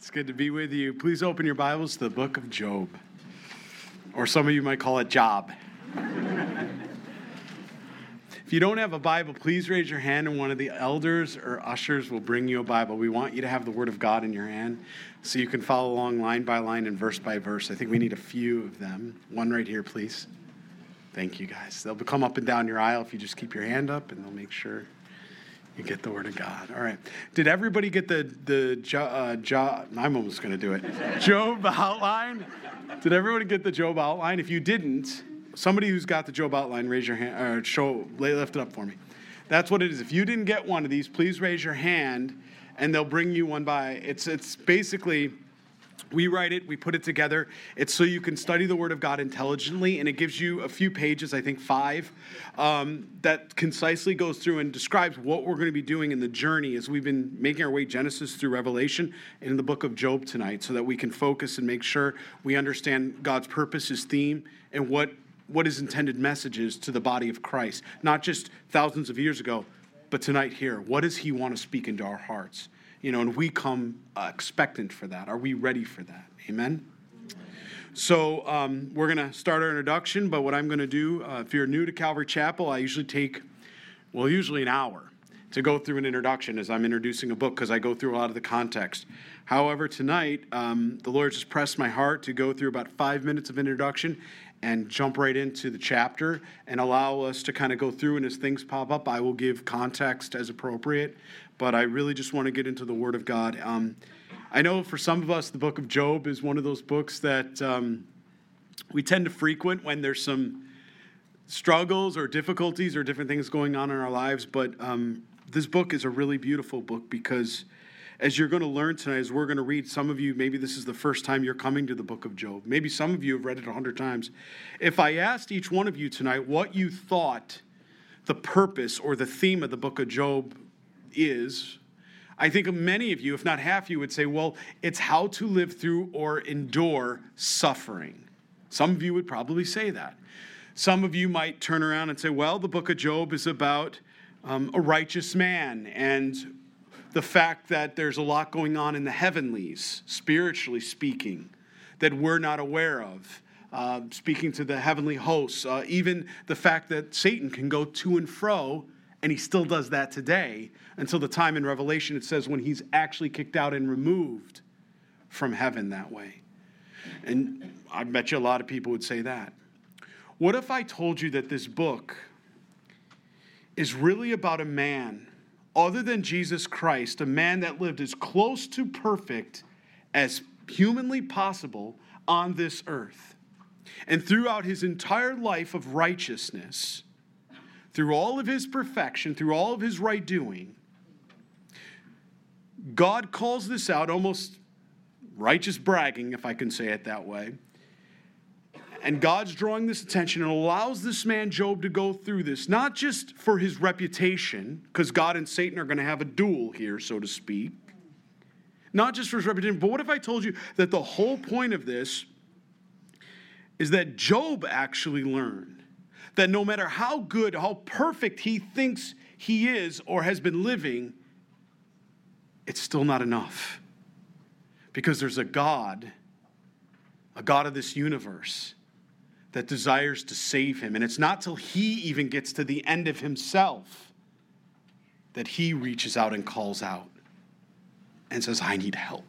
It's good to be with you. Please open your Bibles to the Book of Job, or some of you might call it Job. If you don't have a Bible, please raise your hand and one of the elders or ushers will bring you a Bible. We want you to have the Word of God in your hand so you can follow along line by line and verse by verse. I think we need a few of them. One right here, please. Thank you, guys. They'll come up and down your aisle if you just keep your hand up, and they'll make sure you get the Word of God. All right. Did everybody get Job outline? Did everybody get the Job outline? If you didn't, somebody who's got the Job outline, raise your hand, or lift it up for me. That's what it is. If you didn't get one of these, please raise your hand, and they'll bring you one by. It's basically, we write it, we put it together. It's so you can study the Word of God intelligently, and it gives you a few pages, I think 5, that concisely goes through and describes what we're going to be doing in the journey as we've been making our way Genesis through Revelation and in the Book of Job tonight, so that we can focus and make sure we understand God's purpose, His theme, and what his intended message is to the body of Christ, not just thousands of years ago, but tonight here. What does he want to speak into our hearts? You know, and we come expectant for that. Are we ready for that? Amen? So we're going to start our introduction, but what I'm going to do, if you're new to Calvary Chapel, I usually take, usually an hour to go through an introduction as I'm introducing a book because I go through a lot of the context. However, tonight, the Lord just pressed my heart to go through about 5 minutes of introduction and jump right into the chapter and allow us to kind of go through, and as things pop up, I will give context as appropriate, but I really just want to get into the Word of God. I know for some of us, the Book of Job is one of those books that we tend to frequent when there's some struggles or difficulties or different things going on in our lives, but this book is a really beautiful book because as you're going to learn tonight, as we're going to read, some of you, maybe this is the first time you're coming to the Book of Job. Maybe some of you have read it 100 times. If I asked each one of you tonight what you thought the purpose or the theme of the Book of Job is, I think many of you, if not half you, would say, well, it's how to live through or endure suffering. Some of you would probably say that. Some of you might turn around and say, well, the Book of Job is about a righteous man and the fact that there's a lot going on in the heavenlies, spiritually speaking, that we're not aware of, speaking to the heavenly hosts, even the fact that Satan can go to and fro, and he still does that today, until the time in Revelation it says when he's actually kicked out and removed from heaven that way. And I bet you a lot of people would say that. What if I told you that this book is really about a man other than Jesus Christ, a man that lived as close to perfect as humanly possible on this earth. And throughout his entire life of righteousness, through all of his perfection, through all of his right doing, God calls this out, almost righteous bragging, if I can say it that way. And God's drawing this attention and allows this man, Job, to go through this, not just for his reputation, because God and Satan are going to have a duel here, so to speak. Not just for his reputation, but what if I told you that the whole point of this is that Job actually learned that no matter how good, how perfect he thinks he is or has been living, it's still not enough. Because there's a God of this universe, that desires to save him. And it's not till he even gets to the end of himself that he reaches out and calls out and says, I need help.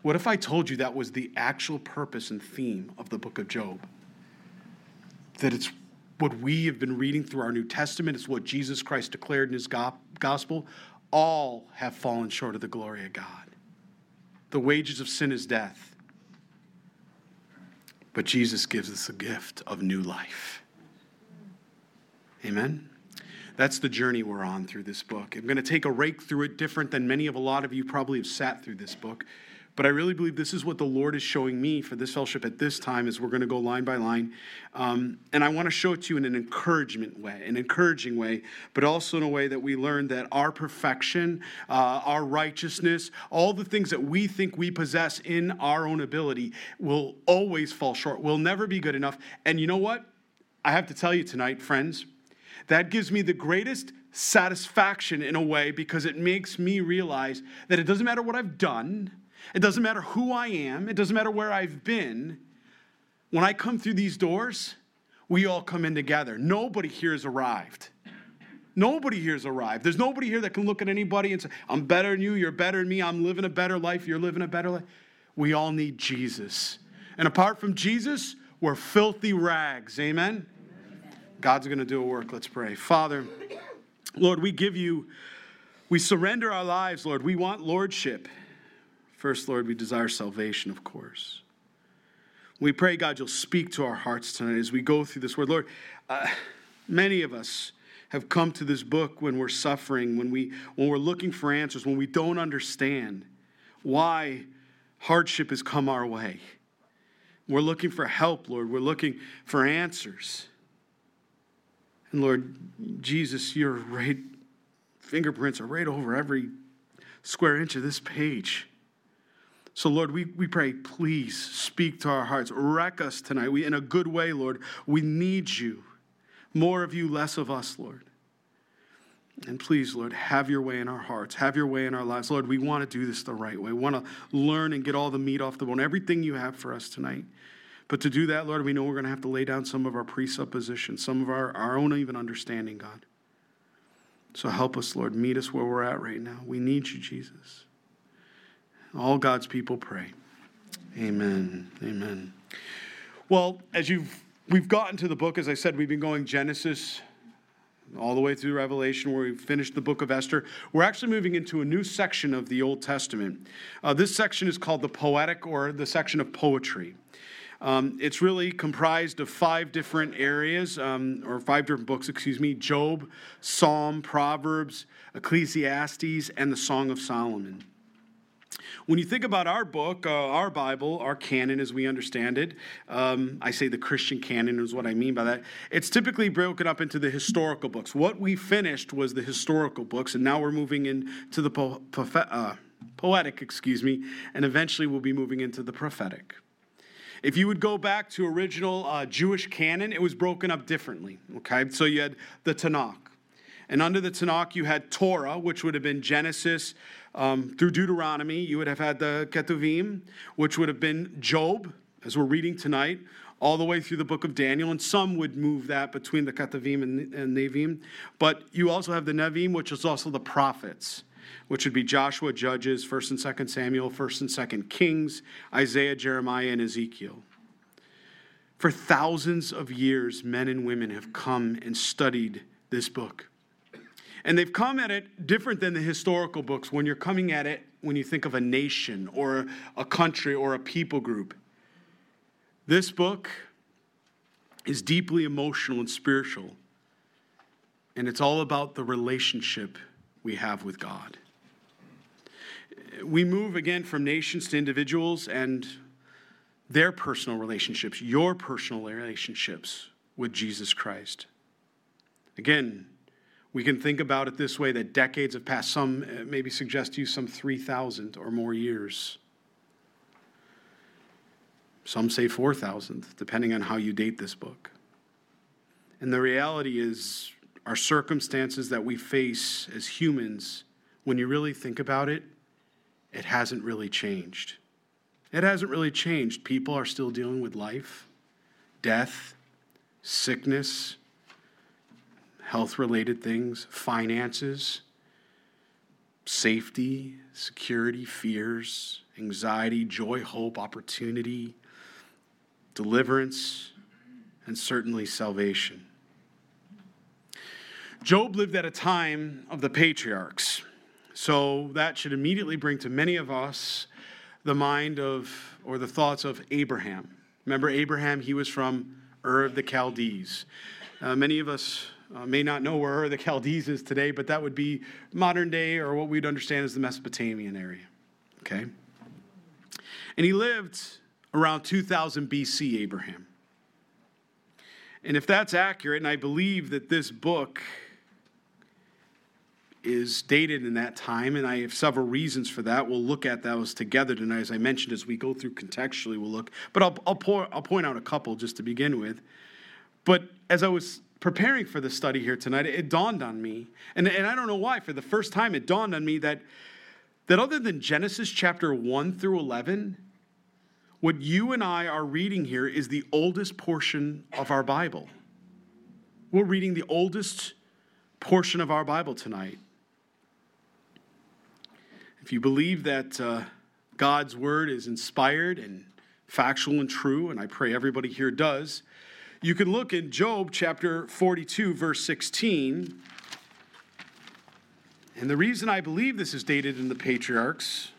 What if I told you that was the actual purpose and theme of the Book of Job? That it's what we have been reading through our New Testament. It's what Jesus Christ declared in his gospel. All have fallen short of the glory of God. The wages of sin is death. But Jesus gives us a gift of new life. Amen? That's the journey we're on through this book. I'm going to take a rake through it different than many of a lot of you probably have sat through this book. But I really believe this is what the Lord is showing me for this fellowship at this time as we're going to go line by line. And I want to show it to you in an encouragement way, an encouraging way, but also in a way that we learn that our perfection, our righteousness, all the things that we think we possess in our own ability will always fall short, will never be good enough. And you know what? I have to tell you tonight, friends, that gives me the greatest satisfaction in a way, because it makes me realize that it doesn't matter what I've done. It doesn't matter who I am. It doesn't matter where I've been. When I come through these doors, we all come in together. Nobody here has arrived. Nobody here has arrived. There's nobody here that can look at anybody and say, I'm better than you, you're better than me, I'm living a better life, you're living a better life. We all need Jesus. And apart from Jesus, we're filthy rags. Amen? God's going to do a work. Let's pray. Father, Lord, we surrender our lives, Lord. We want lordship. First, Lord, we desire salvation, of course. We pray, God, you'll speak to our hearts tonight as we go through this word. Lord, many of us have come to this book when we're suffering, when we're looking for answers, when we don't understand why hardship has come our way. We're looking for help, Lord. We're looking for answers. And Lord Jesus, your fingerprints are right over every square inch of this page. So Lord, we pray, please speak to our hearts. Wreck us tonight. We, in a good way, Lord, we need you. More of you, less of us, Lord. And please, Lord, have your way in our hearts. Have your way in our lives. Lord, we want to do this the right way. We want to learn and get all the meat off the bone, everything you have for us tonight. But to do that, Lord, we know we're going to have to lay down some of our presuppositions, some of our own even understanding, God. So help us, Lord. Meet us where we're at right now. We need you, Jesus. All God's people pray. Amen. Amen. Well, as we've gotten to the book, as I said, we've been going Genesis all the way through Revelation, where we've finished the book of Esther. We're actually moving into a new section of the Old Testament. This section is called the Poetic, or the section of poetry. It's really comprised of five different areas, or five different books, Job, Psalm, Proverbs, Ecclesiastes, and the Song of Solomon. When you think about our book, our Bible, our canon as we understand it, I say the Christian canon is what I mean by that. It's typically broken up into the historical books. What we finished was the historical books, and now we're moving into the poetic, and eventually we'll be moving into the prophetic. If you would go back to original Jewish canon, it was broken up differently, okay? So you had the Tanakh. And under the Tanakh, you had Torah, which would have been Genesis through Deuteronomy. You would have had the Ketuvim, which would have been Job, as we're reading tonight, all the way through the book of Daniel. And some would move that between the Ketuvim and Nevim. But you also have the Nevim, which is also the prophets, which would be Joshua, Judges, 1st and 2nd Samuel, 1st and 2nd Kings, Isaiah, Jeremiah, and Ezekiel. For thousands of years, men and women have come and studied this book. And they've come at it different than the historical books when you're coming at it when you think of a nation or a country or a people group. This book is deeply emotional and spiritual, and it's all about the relationship we have with God. We move again from nations to individuals and their personal relationships, your personal relationships with Jesus Christ. Again, we can think about it this way, that decades have passed, some maybe suggest to you some 3,000 or more years. Some say 4,000, depending on how you date this book. And the reality is, our circumstances that we face as humans, when you really think about it, it hasn't really changed. It hasn't really changed. People are still dealing with life, death, sickness, health-related things, finances, safety, security, fears, anxiety, joy, hope, opportunity, deliverance, and certainly salvation. Job lived at a time of the patriarchs, so that should immediately bring to many of us the mind of, or the thoughts of, Abraham. Remember Abraham, he was from Ur of the Chaldees. Many of us may not know where Ur of the Chaldees is today, but that would be modern day, or what we'd understand as the Mesopotamian area, okay? And he lived around 2000 BC, Abraham. And if that's accurate, and I believe that this book is dated in that time, and I have several reasons for that. We'll look at those together tonight. As I mentioned, as we go through contextually, we'll look. But I'll point out a couple just to begin with. But as I was preparing for this study here tonight, it dawned on me, and I don't know why, for the first time it dawned on me that other than Genesis chapter 1 through 11, what you and I are reading here is the oldest portion of our Bible. We're reading the oldest portion of our Bible tonight. If you believe that God's word is inspired and factual and true, and I pray everybody here does, you can look in Job chapter 42, verse 16. And the reason I believe this is dated in the patriarchs,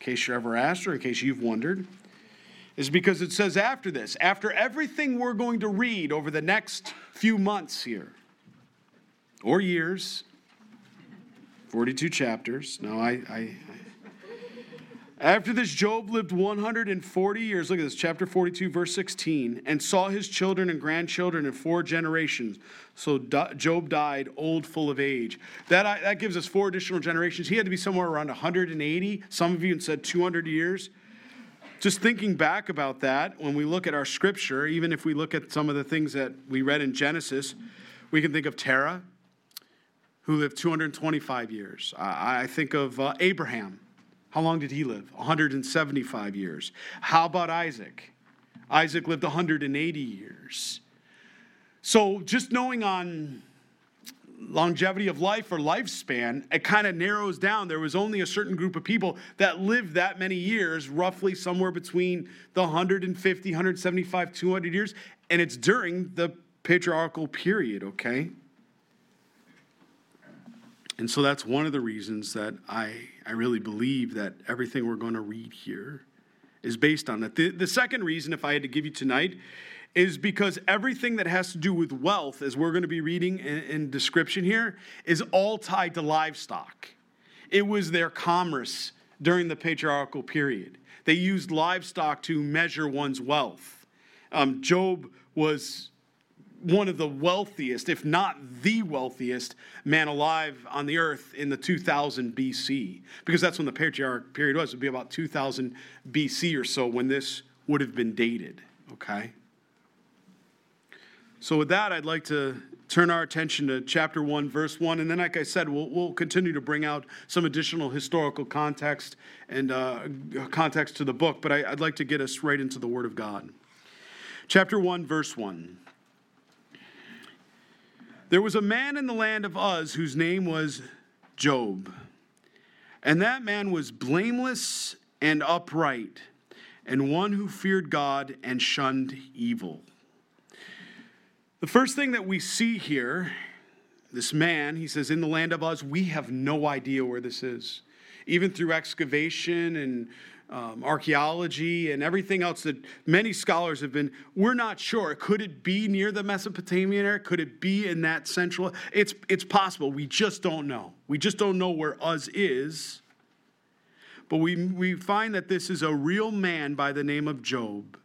in case you're ever asked or in case you've wondered, is because it says after this, after everything we're going to read over the next few months here, or years, 42 chapters. No, After this, Job lived 140 years. Look at this, chapter 42, verse 16. And saw his children and grandchildren in 4 generations. So Job died old, full of age. That gives us 4 additional generations. He had to be somewhere around 180. Some of you said 200 years. Just thinking back about that, when we look at our scripture, even if we look at some of the things that we read in Genesis, we can think of Terah, who lived 225 years. I think of Abraham. How long did he live? 175 years. How about Isaac? Isaac lived 180 years. So just knowing on longevity of life or lifespan, it kind of narrows down. There was only a certain group of people that lived that many years, roughly somewhere between the 150, 175, 200 years, and it's during the patriarchal period, okay? And so that's one of the reasons that I really believe that everything we're going to read here is based on that. The second reason, if I had to give you tonight, is because everything that has to do with wealth, as we're going to be reading in description here, is all tied to livestock. It was their commerce during the patriarchal period. They used livestock to measure one's wealth. Job was one of the wealthiest, if not the wealthiest man alive on the earth in the 2000 BC, because that's when the patriarch period was. It would be about 2000 BC or so when this would have been dated, okay? So with that, I'd like to turn our attention to chapter 1, verse 1, and then, like I said, we'll continue to bring out some additional historical context and context to the book, but I'd like to get us right into the Word of God. Chapter 1, verse 1. There was a man in the land of Uz whose name was Job, and that man was blameless and upright, and one who feared God and shunned evil. The first thing that we see here, this man, he says, in the land of Uz, we have no idea where this is. Even through excavation and archaeology and everything else that many scholars have been, we're not sure. Could it be near the Mesopotamian area? Could it be in that central? It's possible. We just don't know. We just don't know where Uz is. But we find that this is a real man by the name of Job.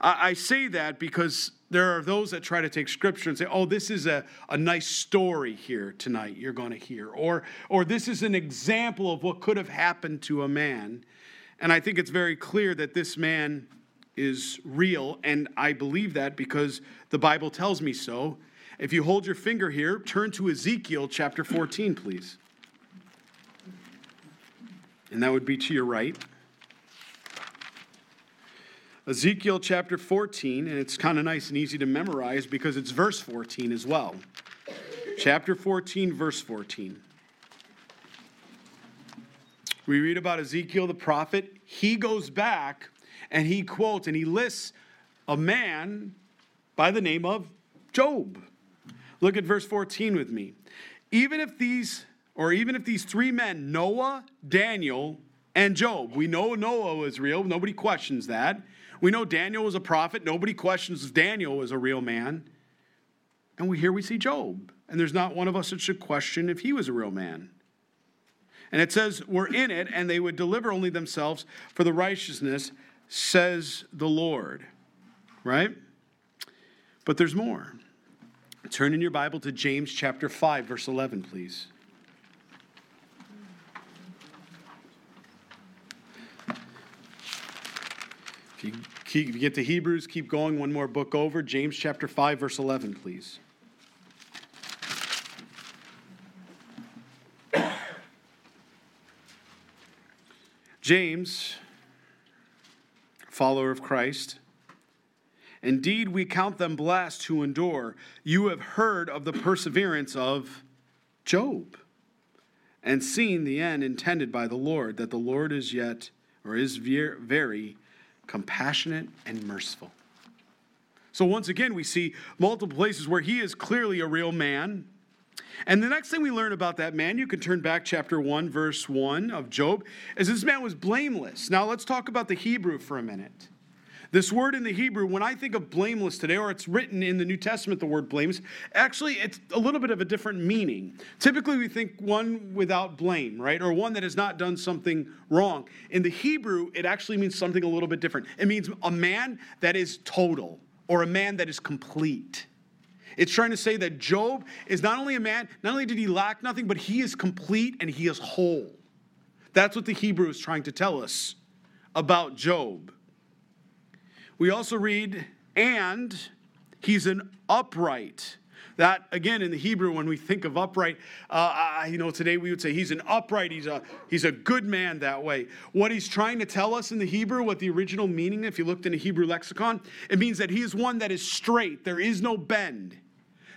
I say that because there are those that try to take scripture and say, oh, this is a nice story here tonight you're going to hear. Or this is an example of what could have happened to a man. And I think it's very clear that this man is real, and I believe that because the Bible tells me so. If you hold your finger here, turn to Ezekiel chapter 14, please. And that would be to your right. Ezekiel chapter 14, and it's kind of nice and easy to memorize because it's verse 14 as well. Chapter 14, verse 14. We read about Ezekiel the prophet. He goes back and he quotes and he lists a man by the name of Job. Look at verse 14 with me. Even if these 3 men, Noah, Daniel, and Job. We know Noah was real. Nobody questions that. We know Daniel was a prophet. Nobody questions if Daniel was a real man. And here we see Job. And there's not one of us that should question if he was a real man. And it says, we're in it, and they would deliver only themselves for the righteousness, says the Lord. Right? But there's more. Turn in your Bible to James chapter 5, verse 11, please. If you get to Hebrews, keep going one more book over. James chapter 5, verse 11, please. James, follower of Christ, indeed we count them blessed who endure. You have heard of the perseverance of Job and seen the end intended by the Lord, that the Lord is yet, or is very compassionate and merciful. So once again, we see multiple places where he is clearly a real man. And the next thing we learn about that man, you can turn back chapter 1, verse 1 of Job, is this man was blameless. Now let's talk about the Hebrew for a minute. This word in the Hebrew, when I think of blameless today, or it's written in the New Testament, the word blameless, actually it's a little bit of a different meaning. Typically we think one without blame, right? Or one that has not done something wrong. In the Hebrew, it actually means something a little bit different. It means a man that is total, or a man that is complete. It's trying to say that Job is not only a man, not only did he lack nothing, but he is complete and he is whole. That's what the Hebrew is trying to tell us about Job. We also read, and he's an upright. That, again, in the Hebrew, when we think of upright, today we would say he's an upright, he's a good man that way. What he's trying to tell us in the Hebrew, what the original meaning, if you looked in a Hebrew lexicon, it means that he is one that is straight. There is no bend.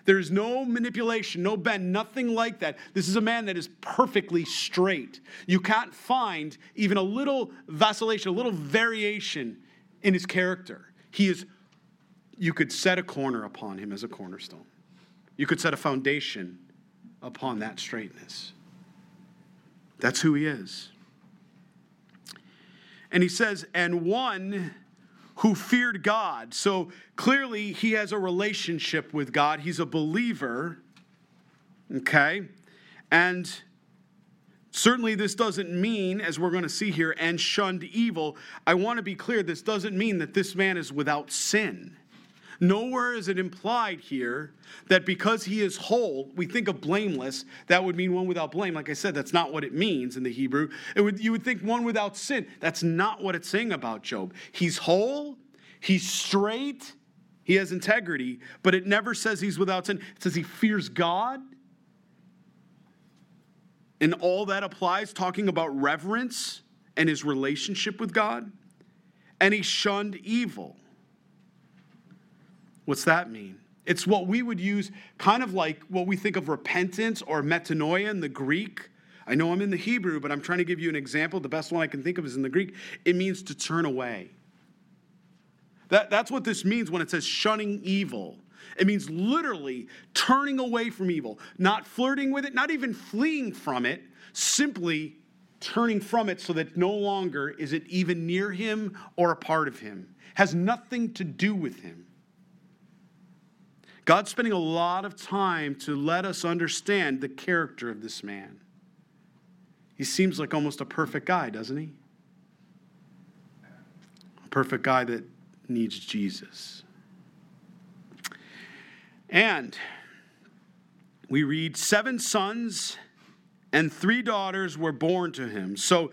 There is no manipulation, no bend, nothing like that. This is a man that is perfectly straight. You can't find even a little vacillation, a little variation in his character. He is, you could set a corner upon him as a cornerstone. You could set a foundation upon that straightness. That's who he is. And he says, and one who feared God. So clearly he has a relationship with God. He's a believer. Okay? And certainly this doesn't mean, as we're going to see here, and shunned evil. I want to be clear, this doesn't mean that this man is without sin. Nowhere is it implied here that because he is whole, we think of blameless, that would mean one without blame. Like I said, that's not what it means in the Hebrew. You would think one without sin. That's not what it's saying about Job. He's whole, he's straight, he has integrity, but it never says he's without sin. It says he fears God. And all that applies, talking about reverence and his relationship with God. And he shunned evil. What's that mean? It's what we would use, kind of like what we think of repentance or metanoia in the Greek. I know I'm in the Hebrew, but I'm trying to give you an example. The best one I can think of is in the Greek. It means to turn away. That's what this means when it says shunning evil. It means literally turning away from evil, not flirting with it, not even fleeing from it, simply turning from it so that no longer is it even near him or a part of him. Has nothing to do with him. God's spending a lot of time to let us understand the character of this man. He seems like almost a perfect guy, doesn't he? A perfect guy that needs Jesus. And we read 7 sons and 3 daughters were born to him. So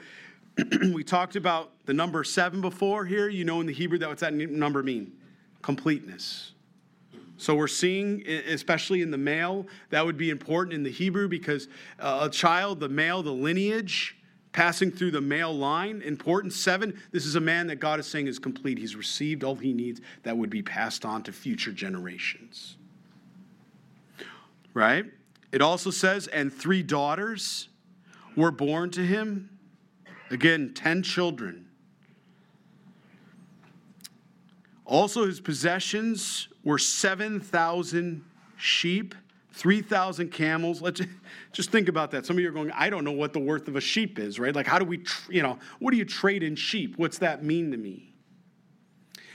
we talked about the number 7 before here. You know in the Hebrew, what's that number mean? Completeness. So we're seeing, especially in the male, that would be important in the Hebrew because a child, the male, the lineage, passing through the male line, important. 7, this is a man that God is saying is complete. He's received all he needs that would be passed on to future generations. Right? It also says, and 3 daughters were born to him. Again, 10 children. Also, his possessions were 7,000 sheep, 3,000 camels. Let's just think about that. Some of you are going, I don't know what the worth of a sheep is, right? Like, how do we, what do you trade in sheep? What's that mean to me?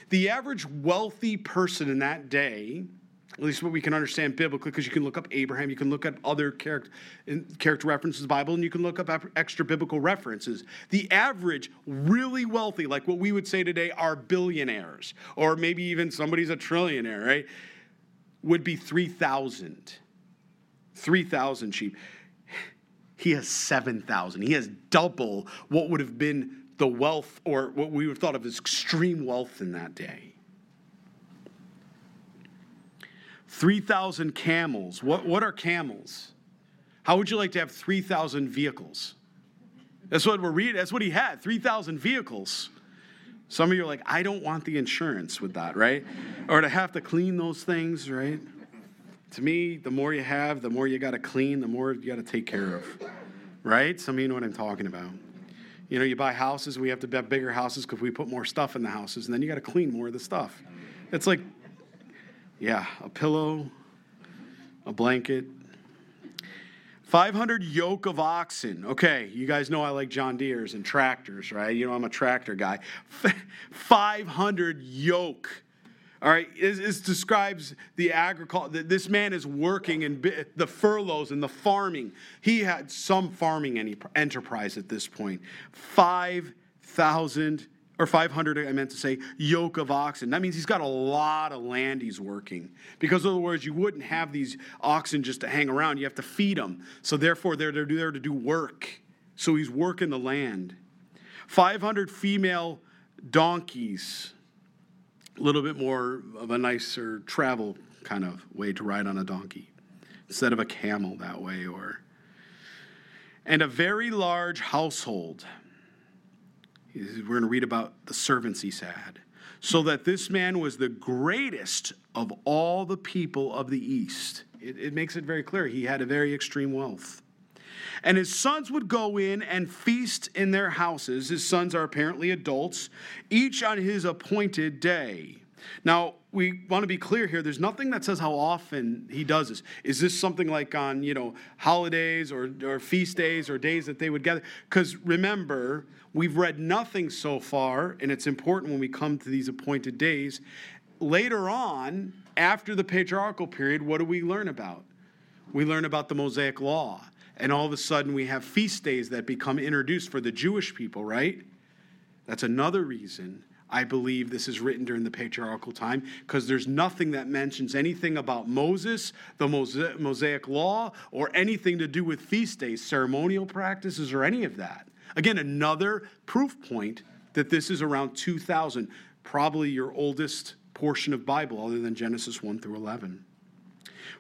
The average wealthy person in that day, at least what we can understand biblically, because you can look up Abraham, you can look up other character references in the Bible, and you can look up extra biblical references. The average really wealthy, like what we would say today, are billionaires, or maybe even somebody's a trillionaire, right? Would be 3,000. 3,000 sheep. He has 7,000. He has double what would have been the wealth, or what we would have thought of as extreme wealth in that day. 3,000 camels. What are camels? How would you like to have 3,000 vehicles? That's what we're reading. That's what he had, 3,000 vehicles. Some of you are like, I don't want the insurance with that, right? Or to have to clean those things, right? To me, the more you have, the more you got to clean, the more you got to take care of, right? Some of you know what I'm talking about. You know, you buy houses, we have to buy bigger houses because we put more stuff in the houses, and then you got to clean more of the stuff. It's like, yeah, a pillow, a blanket. 500 yoke of oxen. Okay, you guys know I like John Deere's and tractors, right? You know I'm a tractor guy. 500 yoke. All right, this describes the agriculture. This man is working in the furloughs and the farming. He had some farming enterprise at this point. 500 yoke of oxen. That means he's got a lot of land he's working. Because otherwise, you wouldn't have these oxen just to hang around. You have to feed them. So therefore, they're there to do work. So he's working the land. 500 female donkeys. A little bit more of a nicer travel kind of way to ride on a donkey instead of a camel that way. And a very large household. We're going to read about the servants he had. So that this man was the greatest of all the people of the East. It makes it very clear. He had a very extreme wealth. And his sons would go in and feast in their houses. His sons are apparently adults, each on his appointed day. Now, we want to be clear here. There's nothing that says how often he does this. Is this something like on, holidays or feast days or days that they would gather? Because remember, we've read nothing so far, and it's important when we come to these appointed days. Later on, after the patriarchal period, what do we learn about? We learn about the Mosaic Law. And all of a sudden, we have feast days that become introduced for the Jewish people, right? That's another reason I believe this is written during the patriarchal time, because there's nothing that mentions anything about Moses, the Mosaic Law, or anything to do with feast days, ceremonial practices, or any of that. Again, another proof point that this is around 2000, probably your oldest portion of Bible other than Genesis 1 through 11.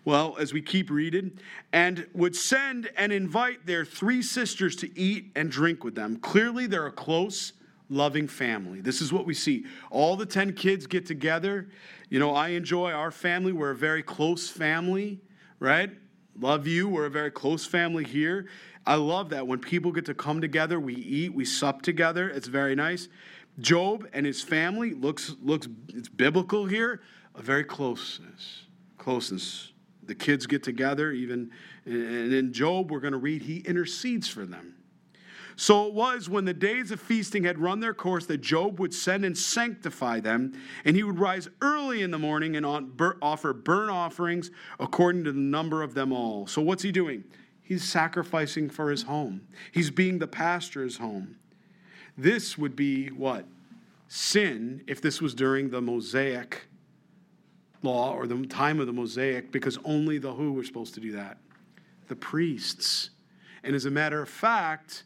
Well, as we keep reading, and would send and invite their three sisters to eat and drink with them. Clearly, they're a close, loving family. This is what we see. All the 10 kids get together. I enjoy our family. We're a very close family, right? Love you. We're a very close family here. I love that. When people get to come together, we eat, we sup together. It's very nice. Job and his family looks it's biblical here. A very closeness. The kids get together, even, and in Job, we're going to read, he intercedes for them. So it was when the days of feasting had run their course that Job would send and sanctify them, and he would rise early in the morning and offer burnt offerings according to the number of them all. So what's he doing? He's sacrificing for his home. He's being the pastor's home. This would be what? Sin, if this was during the Mosaic Law or the time of the Mosaic, because only the who were supposed to do that? The priests. And as a matter of fact,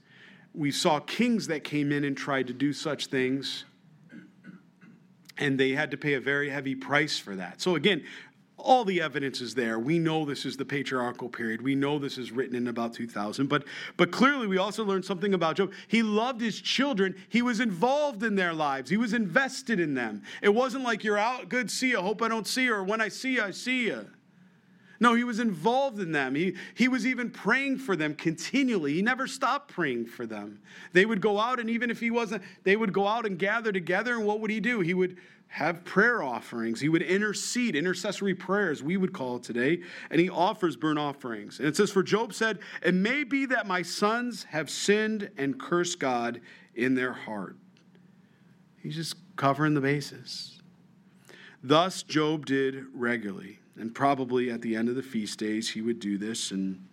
we saw kings that came in and tried to do such things, and they had to pay a very heavy price for that. So again, all the evidence is there. We know this is the patriarchal period. We know this is written in about 2000. But clearly, we also learned something about Job. He loved his children. He was involved in their lives. He was invested in them. It wasn't like you're out, good, see you, hope I don't see you, or when I see you, I see you. No, he was involved in them. He was even praying for them continually. He never stopped praying for them. They would go out, and even if he wasn't, they would go out and gather together, and what would he do? He would have prayer offerings. He would intercede, intercessory prayers, we would call it today, and he offers burnt offerings. And it says, for Job said, it may be that my sons have sinned and cursed God in their heart. He's just covering the bases. Thus Job did regularly, and probably at the end of the feast days he would do this. And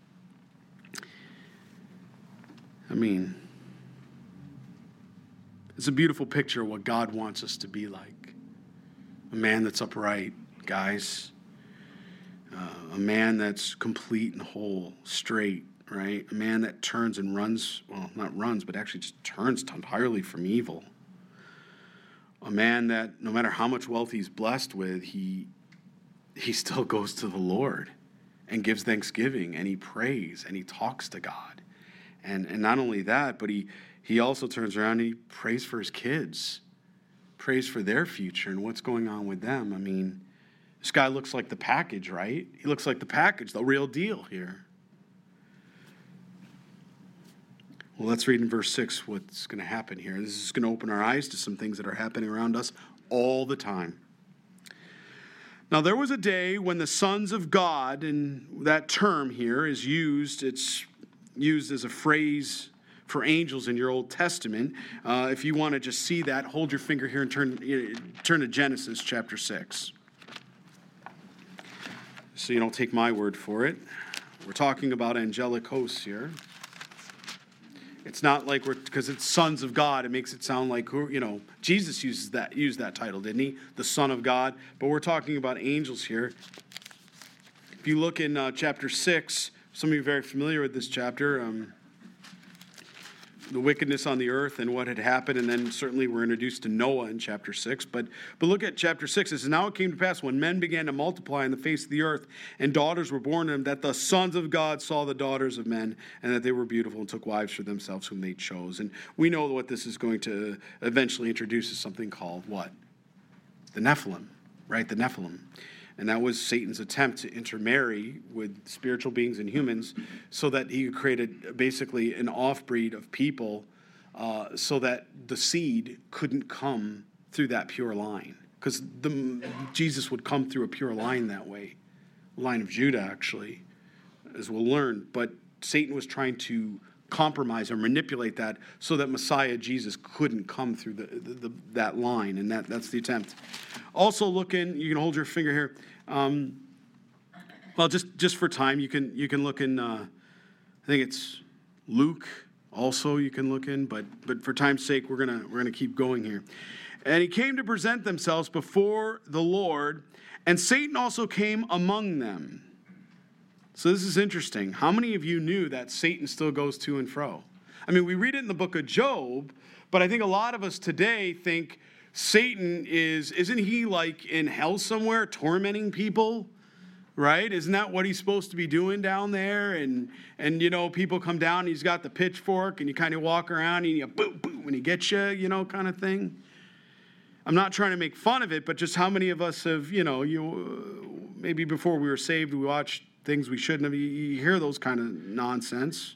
I mean, it's a beautiful picture of what God wants us to be like. A man that's upright, guys. A man that's complete and whole, straight, right? A man that turns and runs, well, not runs, but actually just turns entirely from evil. A man that no matter how much wealth he's blessed with, he still goes to the Lord and gives thanksgiving, and he prays, and he talks to God. And not only that, but he also turns around and he prays for his kids, prays for their future and what's going on with them. I mean, this guy looks like the package, right? He looks like the package, the real deal here. Well, let's read in verse 6 what's going to happen here. This is going to open our eyes to some things that are happening around us all the time. Now, there was a day when the sons of God, and that term here is used, it's used as a phrase for angels in your Old Testament. If you want to just see that, hold your finger here and turn to Genesis chapter 6. So you don't take my word for it. We're talking about angelic hosts here. It's not like because it's sons of God, it makes it sound like, Jesus used that title, didn't he? The Son of God. But we're talking about angels here. If you look in chapter 6, some of you are very familiar with this chapter, the wickedness on the earth and what had happened, and then certainly we're introduced to Noah in chapter 6. But look at chapter 6. It says, "Now it came to pass when men began to multiply in the face of the earth, and daughters were born to them, that the sons of God saw the daughters of men, and that they were beautiful, and took wives for themselves whom they chose." And we know what this is going to eventually introduce is something called what? The Nephilim, right? The Nephilim. And that was Satan's attempt to intermarry with spiritual beings and humans so that he created basically an off-breed of people so that the seed couldn't come through that pure line. Because Jesus would come through a pure line that way, line of Judah, actually, as we'll learn. But Satan was trying to compromise or manipulate that so that Messiah Jesus couldn't come through that line, and that's the attempt. Also, look in. You can hold your finger here. Well, just for time, you can look in. I think it's Luke. Also, you can look in, but for time's sake, we're gonna keep going here. And he came to present themselves before the Lord, and Satan also came among them. So this is interesting. How many of you knew that Satan still goes to and fro? I mean, we read it in the book of Job, but I think a lot of us today think Satan isn't he like in hell somewhere tormenting people, right? Isn't that what he's supposed to be doing down there? And people come down and he's got the pitchfork and you kind of walk around and you boom, boom, and he gets you, kind of thing. I'm not trying to make fun of it, but just how many of us have, maybe before we were saved, we watched things we shouldn't have. You hear those kind of nonsense.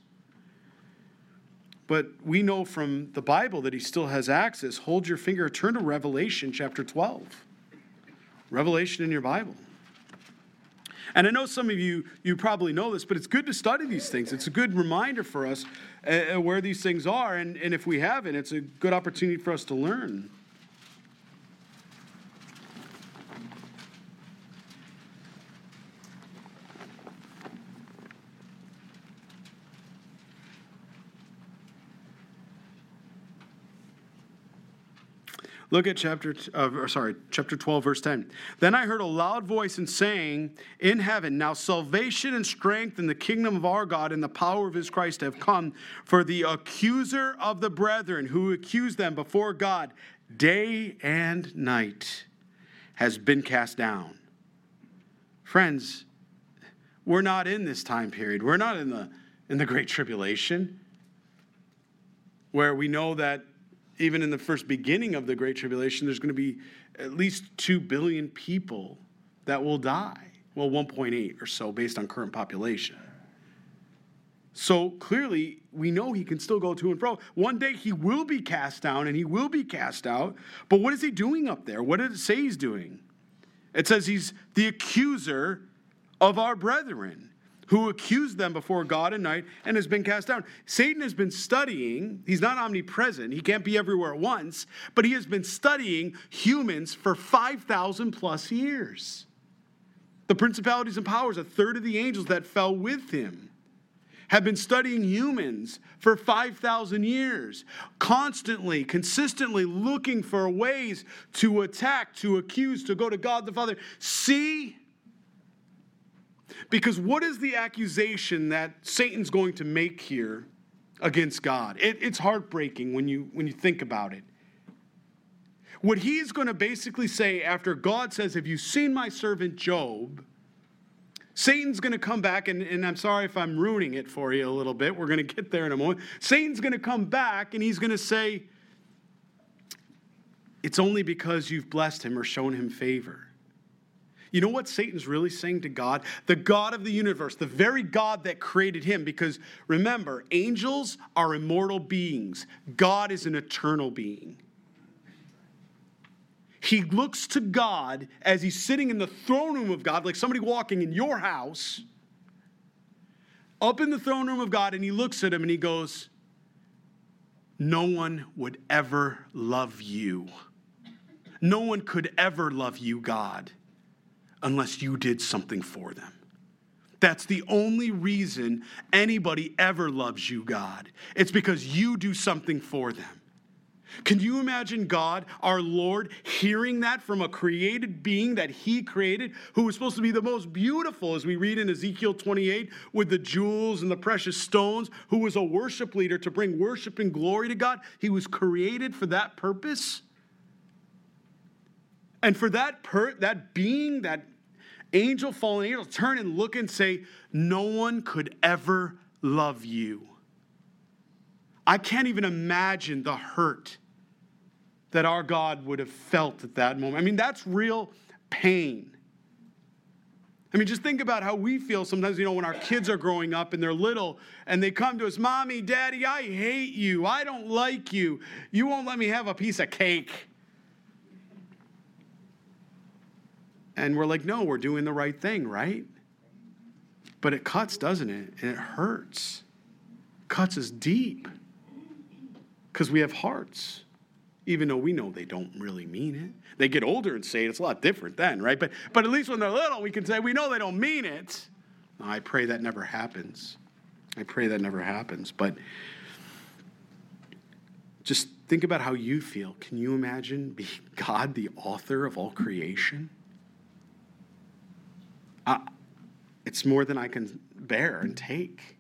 But we know from the Bible that he still has access. Hold your finger. Turn to Revelation chapter 12. Revelation in your Bible. And I know some of you probably know this, but it's good to study these things. It's a good reminder for us where these things are. And if we haven't, it's a good opportunity for us to learn. Look at chapter 12, verse 10. "Then I heard a loud voice and saying in heaven, 'Now salvation and strength and the kingdom of our God and the power of his Christ have come, for the accuser of the brethren who accused them before God day and night has been cast down.'" Friends, we're not in this time period. We're not in the Great Tribulation, where we know that even in the first beginning of the Great Tribulation, there's going to be at least 2 billion people that will die. Well, 1.8 or so based on current population. So clearly, we know he can still go to and fro. One day he will be cast down and he will be cast out. But what is he doing up there? What did it say he's doing? It says he's the accuser of our brethren who accused them before God at night and has been cast down. Satan has been studying. He's not omnipresent. He can't be everywhere at once. But he has been studying humans for 5,000 plus years. The principalities and powers, a third of the angels that fell with him, have been studying humans for 5,000 years, constantly, consistently looking for ways to attack, to accuse, to go to God the Father. See? Because what is the accusation that Satan's going to make here against God? It's heartbreaking when you think about it. What he's going to basically say after God says, have you seen my servant Job? Satan's going to come back, and I'm sorry if I'm ruining it for you a little bit. We're going to get there in a moment. Satan's going to come back, and he's going to say, it's only because you've blessed him or shown him favor. You know what Satan's really saying to God? The God of the universe, the very God that created him. Because remember, angels are immortal beings. God is an eternal being. He looks to God as he's sitting in the throne room of God, like somebody walking in your house, up in the throne room of God, and he looks at him and he goes, no one would ever love you. No one could ever love you, God, unless you did something for them. That's the only reason anybody ever loves you, God. It's because you do something for them. Can you imagine God, our Lord, hearing that from a created being that he created, who was supposed to be the most beautiful, as we read in Ezekiel 28, with the jewels and the precious stones, who was a worship leader to bring worship and glory to God? He was created for that purpose. And for that being, that angel, fallen angel, turn and look and say, no one could ever love you. I can't even imagine the hurt that our God would have felt at that moment. I mean, that's real pain. I mean, just think about how we feel sometimes, you know, when our kids are growing up and they're little and they come to us, Mommy, Daddy, I hate you. I don't like you. You won't let me have a piece of cake. And we're like, no, we're doing the right thing, right? But it cuts, doesn't it? And it hurts. Cuts us deep. Because we have hearts, even though we know they don't really mean it. They get older and say it. It's a lot different then, right? But at least when they're little, we can say, we know they don't mean it. I pray that never happens. But just think about how you feel. Can you imagine being God, the author of all creation? It's more than I can bear and take.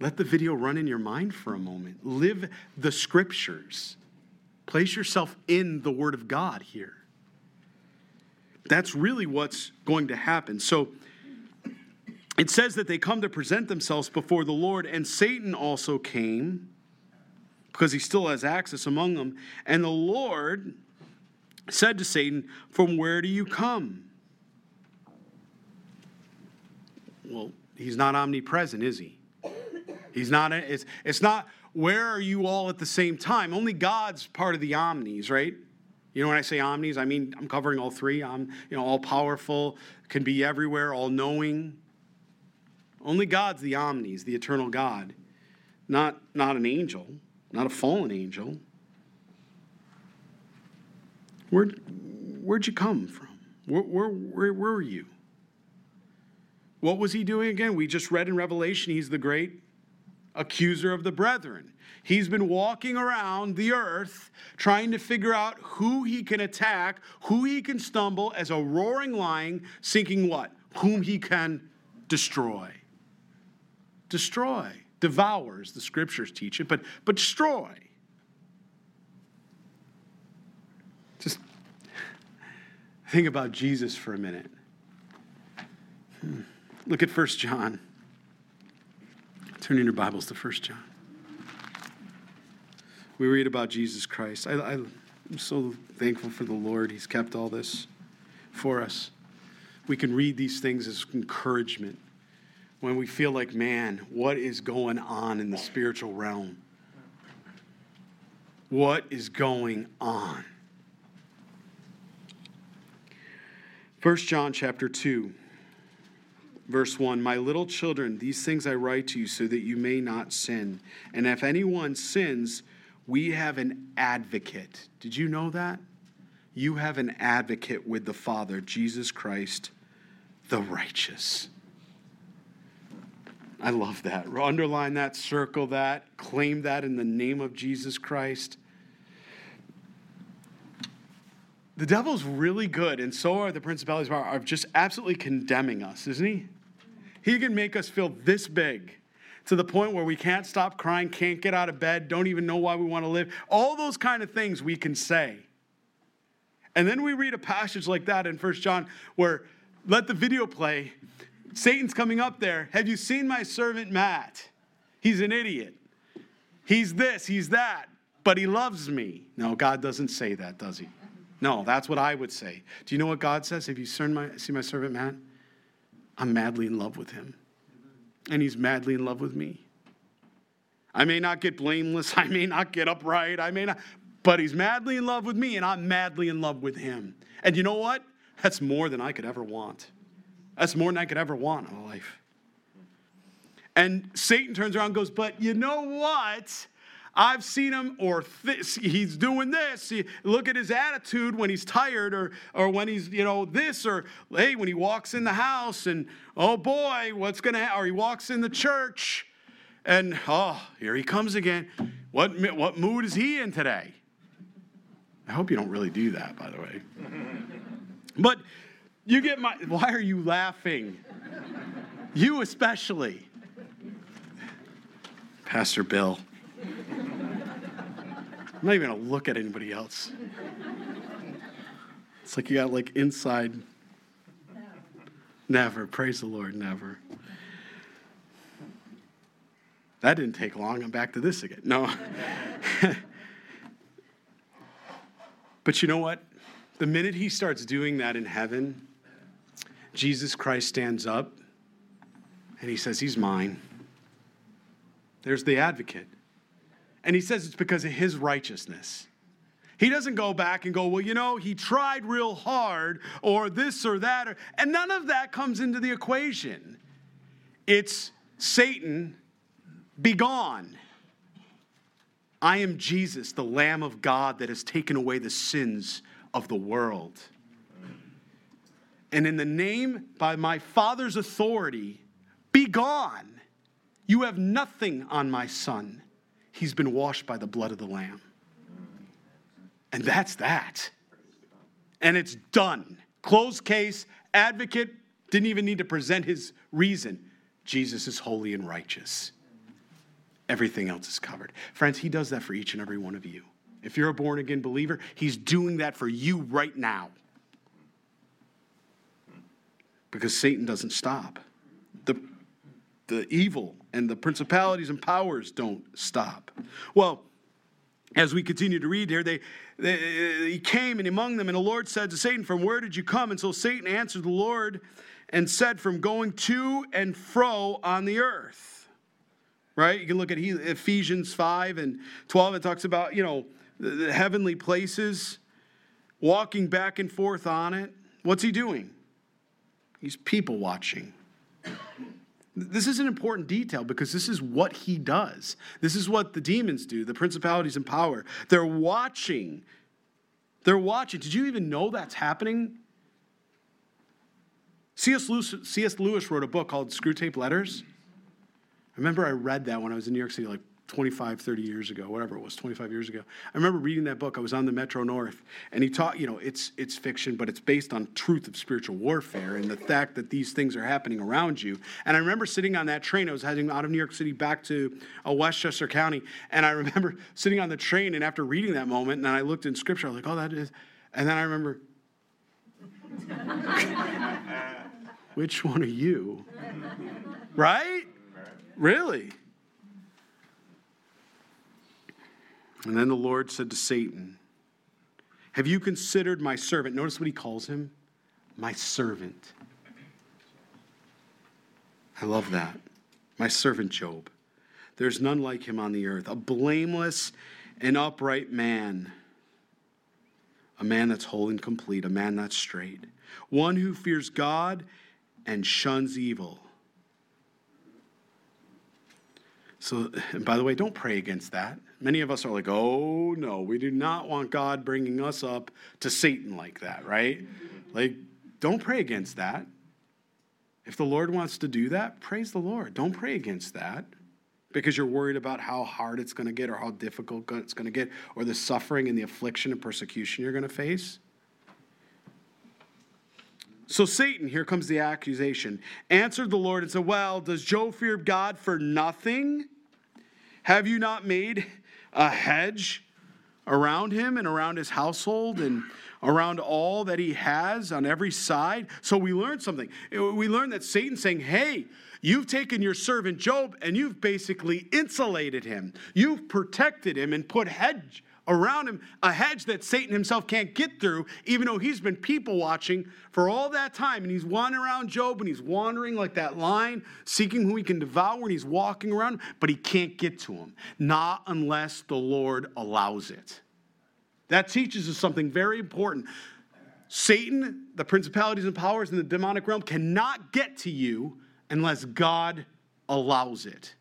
Let the video run in your mind for a moment. Live the scriptures. Place yourself in the Word of God here. That's really what's going to happen. So it says that they come to present themselves before the Lord, and Satan also came, because he still has access among them. And the Lord said to Satan, from where do you come? Well, he's not omnipresent, is he? He's not. It's not, where are you all at the same time? Only God's part of the omnis, right? You know, when I say omnis, I mean I'm covering all three. I'm, you know, all powerful, can be everywhere, all knowing. Only God's the omnis, the eternal God, not an angel, not a fallen angel. Where'd you come from? Where were you? What was he doing again? We just read in Revelation, he's the great accuser of the brethren. He's been walking around the earth trying to figure out who he can attack, who he can stumble, as a roaring lion, seeking what? Whom he can destroy. Destroy. Devours, the scriptures teach it, but destroy. Just think about Jesus for a minute. Look at 1 John. Turn in your Bibles to 1 John. We read about Jesus Christ. I'm so thankful for the Lord. He's kept all this for us. We can read these things as encouragement when we feel like, man, what is going on in the spiritual realm? What is going on? 1 John chapter 2. Verse 1, my little children, these things I write to you so that you may not sin. And if anyone sins, we have an advocate. Did you know that? You have an advocate with the Father, Jesus Christ, the righteous. I love that. Underline that, circle that, claim that in the name of Jesus Christ. The devil's really good, and so are the principalities of power, are just absolutely condemning us, isn't he? He can make us feel this big to the point where we can't stop crying, can't get out of bed, don't even know why we want to live. All those kind of things we can say. And then we read a passage like that in 1 John where, let the video play, Satan's coming up there. Have you seen my servant Matt? He's an idiot. He's this, he's that, but he loves me. No, God doesn't say that, does he? No, that's what I would say. Do you know what God says? Have you seen my servant Matt? I'm madly in love with him. And he's madly in love with me. I may not get blameless. I may not get upright. I may not. But he's madly in love with me, and I'm madly in love with him. And you know what? That's more than I could ever want. That's more than I could ever want in my life. And Satan turns around and goes, but you know what? I've seen him, or he's doing this. Look at his attitude when he's tired, or when he's, this, or, hey, when he walks in the house, and, oh, boy, what's going to happen? Or he walks in the church, and, oh, here he comes again. What mood is he in today? I hope you don't really do that, by the way. But you get my, why are you laughing? You especially. Pastor Bill. I'm not even going to look at anybody else. It's like you got like inside. Never. Praise the Lord, never. That didn't take long. I'm back to this again. No. But you know what? The minute he starts doing that in heaven, Jesus Christ stands up and he says, he's mine. There's the advocate. And he says it's because of his righteousness. He doesn't go back and go, well, he tried real hard, or this or that. And none of that comes into the equation. It's Satan, be gone. I am Jesus, the Lamb of God that has taken away the sins of the world. And in the name, by my Father's authority, be gone. You have nothing on my son. He's been washed by the blood of the Lamb. And that's that. And it's done. Closed case, advocate, didn't even need to present his reason. Jesus is holy and righteous. Everything else is covered. Friends, he does that for each and every one of you. If you're a born-again believer, he's doing that for you right now. Because Satan doesn't stop. The evil and the principalities and powers don't stop. Well, as we continue to read here, he came and among them, and the Lord said to Satan, from where did you come? And so Satan answered the Lord and said, from going to and fro on the earth. Right? You can look at Ephesians 5 and 12. It talks about, the heavenly places, walking back and forth on it. What's he doing? He's people watching. This is an important detail because this is what he does. This is what the demons do, the principalities in power. They're watching. They're watching. Did you even know that's happening? C.S. Lewis wrote a book called Screwtape Letters. I remember I read that when I was in New York City like 30 years ago, whatever it was, 25 years ago. I remember reading that book. I was on the Metro North, and he taught, it's fiction, but it's based on truth of spiritual warfare and the fact that these things are happening around you. And I remember sitting on that train. I was heading out of New York City back to Westchester County, and I remember sitting on the train, and after reading that moment, and I looked in Scripture, I was like, oh, that is, and then I remember, which one are you? Right? Really? And then the Lord said to Satan, have you considered my servant? Notice what he calls him, my servant. I love that. My servant Job. There's none like him on the earth, a blameless and upright man, a man that's whole and complete, a man that's straight, one who fears God and shuns evil. So, and by the way, don't pray against that. Many of us are like, oh, no, we do not want God bringing us up to Satan like that, right? Like, don't pray against that. If the Lord wants to do that, praise the Lord. Don't pray against that because you're worried about how hard it's going to get or how difficult it's going to get or the suffering and the affliction and persecution you're going to face. So Satan, here comes the accusation, answered the Lord and said, well, does Job fear God for nothing? Have you not made a hedge around him and around his household and around all that he has on every side? So we learned something. We learned that Satan's saying, hey, you've taken your servant Job and you've basically insulated him. You've protected him and put hedge around him, a hedge that Satan himself can't get through, even though he's been people watching for all that time. And he's wandering around Job, and he's wandering like that lion, seeking who he can devour, and he's walking around, but he can't get to him. Not unless the Lord allows it. That teaches us something very important. Satan, the principalities and powers in the demonic realm, cannot get to you unless God allows it.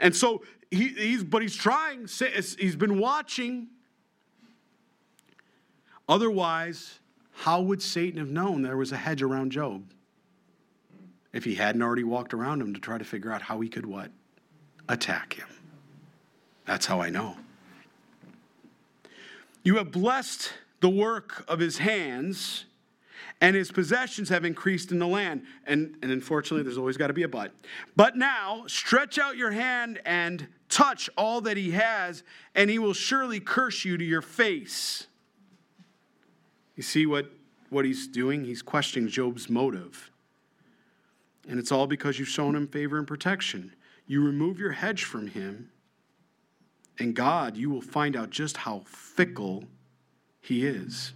And so he's trying. He's been watching. Otherwise, how would Satan have known there was a hedge around Job if he hadn't already walked around him to try to figure out how he could what? Attack him. That's how I know. You have blessed the work of his hands, and his possessions have increased in the land. And unfortunately, there's always got to be a but. But now, stretch out your hand and touch all that he has, and he will surely curse you to your face. You see what he's doing? He's questioning Job's motive. And it's all because you've shown him favor and protection. You remove your hedge from him, and God, you will find out just how fickle he is.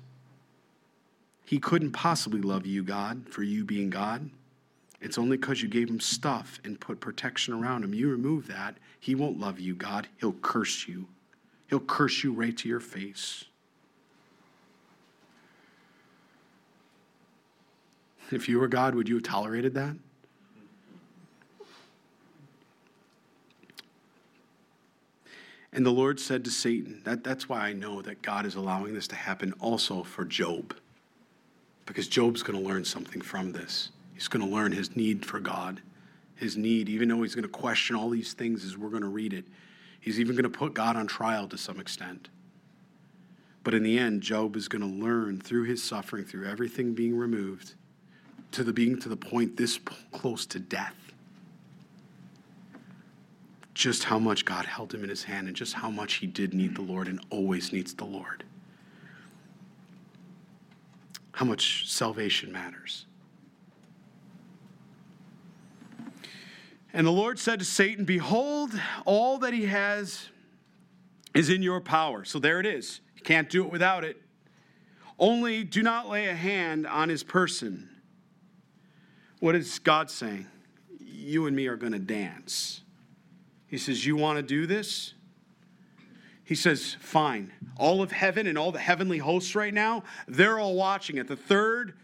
He couldn't possibly love you, God, for you being God. It's only because you gave him stuff and put protection around him. You remove that, he won't love you, God. He'll curse you. He'll curse you right to your face. If you were God, would you have tolerated that? And the Lord said to Satan, that's why I know that God is allowing this to happen also for Job. Because Job's going to learn something from this. He's going to learn his need for God. His need, even though he's going to question all these things as we're going to read it, he's even going to put God on trial to some extent. But in the end, Job is going to learn through his suffering, through everything being removed, to the being to the point this close to death, just how much God held him in his hand and just how much he did need the Lord and always needs the Lord. How much salvation matters. And the Lord said to Satan, behold, all that he has is in your power. So there it is. You can't do it without it. Only do not lay a hand on his person. What is God saying? You and me are going to dance. He says, you want to do this? He says, fine. All of heaven and all the heavenly hosts right now, they're all watching it. The third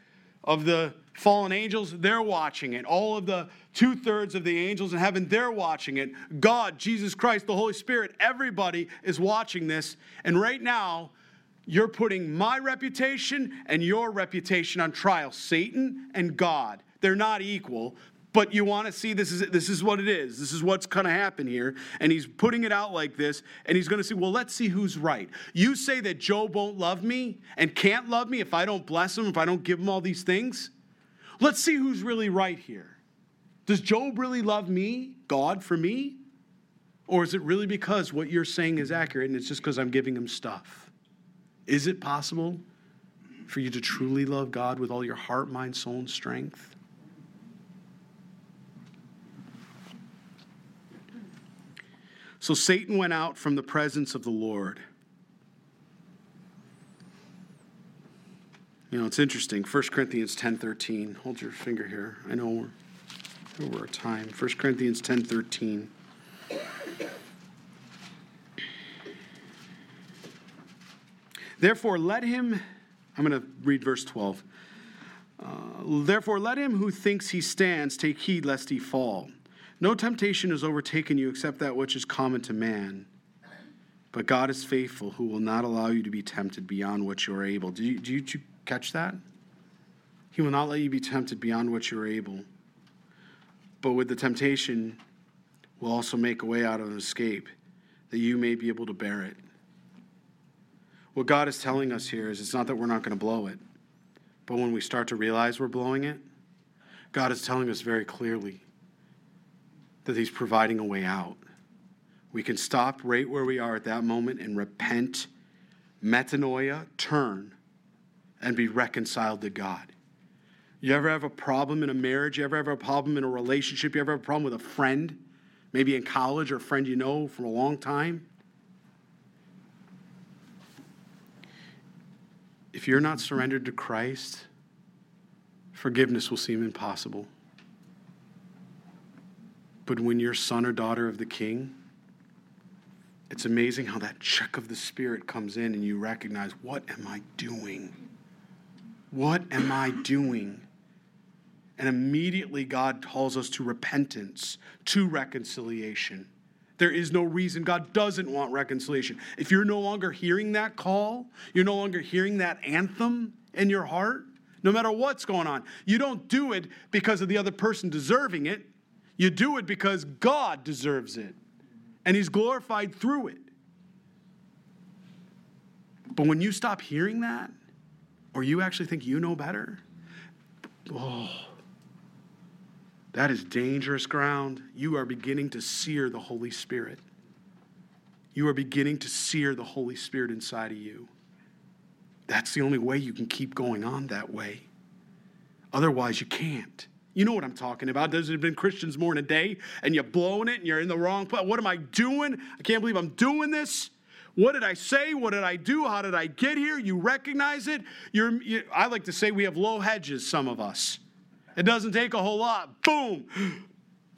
of the fallen angels, they're watching it. All of the two-thirds of the angels in heaven, they're watching it. God, Jesus Christ, the Holy Spirit, everybody is watching this. And right now, you're putting my reputation and your reputation on trial. Satan and God, they're not equal. But you want to see this is what it is. This is what's going to happen here. And he's putting it out like this. And he's going to say, well, let's see who's right. You say that Job won't love me and can't love me if I don't bless him, if I don't give him all these things. Let's see who's really right here. Does Job really love me, God, for me? Or is it really because what you're saying is accurate and it's just because I'm giving him stuff? Is it possible for you to truly love God with all your heart, mind, soul, and strength? So Satan went out from the presence of the Lord. You know, it's interesting. 1 Corinthians 10:13. Hold your finger here. I know we're over our time. 1 Corinthians 10:13. Therefore, let him... I'm going to read verse 12. Therefore, let him who thinks he stands take heed lest he fall. No temptation has overtaken you except that which is common to man. But God is faithful, who will not allow you to be tempted beyond what you are able. Do you catch that? He will not let you be tempted beyond what you are able. But with the temptation, will also make a way out of an escape, that you may be able to bear it. What God is telling us here is it's not that we're not going to blow it, But when we start to realize we're blowing it, God is telling us very clearly that he's providing a way out. We can stop right where we are at that moment and repent, metanoia, turn, and be reconciled to God. You ever have a problem in a marriage? You ever have a problem in a relationship? You ever have a problem with a friend, maybe in college, or a friend you know from a long time? If you're not surrendered to Christ, forgiveness will seem impossible. But when you're son or daughter of the King, it's amazing how that check of the Spirit comes in and you recognize, what am I doing? What am I doing? And immediately God calls us to repentance, to reconciliation. There is no reason. God doesn't want reconciliation. If you're no longer hearing that call, you're no longer hearing that anthem in your heart, no matter what's going on, you don't do it because of the other person deserving it. You do it because God deserves it, and he's glorified through it. But when you stop hearing that, or you actually think you know better, oh, that is dangerous ground. You are beginning to sear the Holy Spirit. You are beginning to sear the Holy Spirit inside of you. That's the only way you can keep going on that way. Otherwise, you can't. You know what I'm talking about. There's been Christians more in a day, and you're blowing it, and you're in the wrong place. What am I doing? I can't believe I'm doing this. What did I say? What did I do? How did I get here? You recognize it. I like to say we have low hedges, some of us. It doesn't take a whole lot. Boom.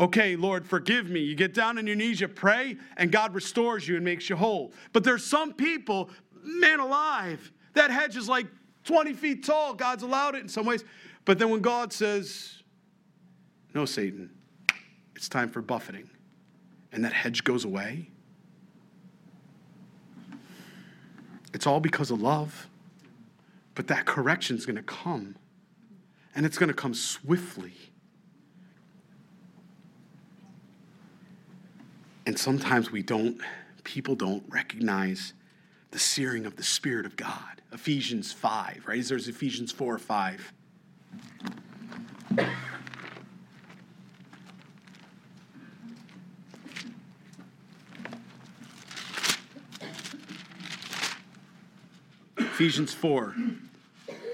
Okay, Lord, forgive me. You get down on your knees, you pray, and God restores you and makes you whole. But there's some people, man alive, that hedge is like 20 feet tall. God's allowed it in some ways. But then when God says, no, Satan, it's time for buffeting, and that hedge goes away. It's all because of love, but that correction's going to come, and it's going to come swiftly. And sometimes people don't recognize the searing of the Spirit of God. Ephesians 5, right? There's Ephesians 4 or 5. Ephesians 4,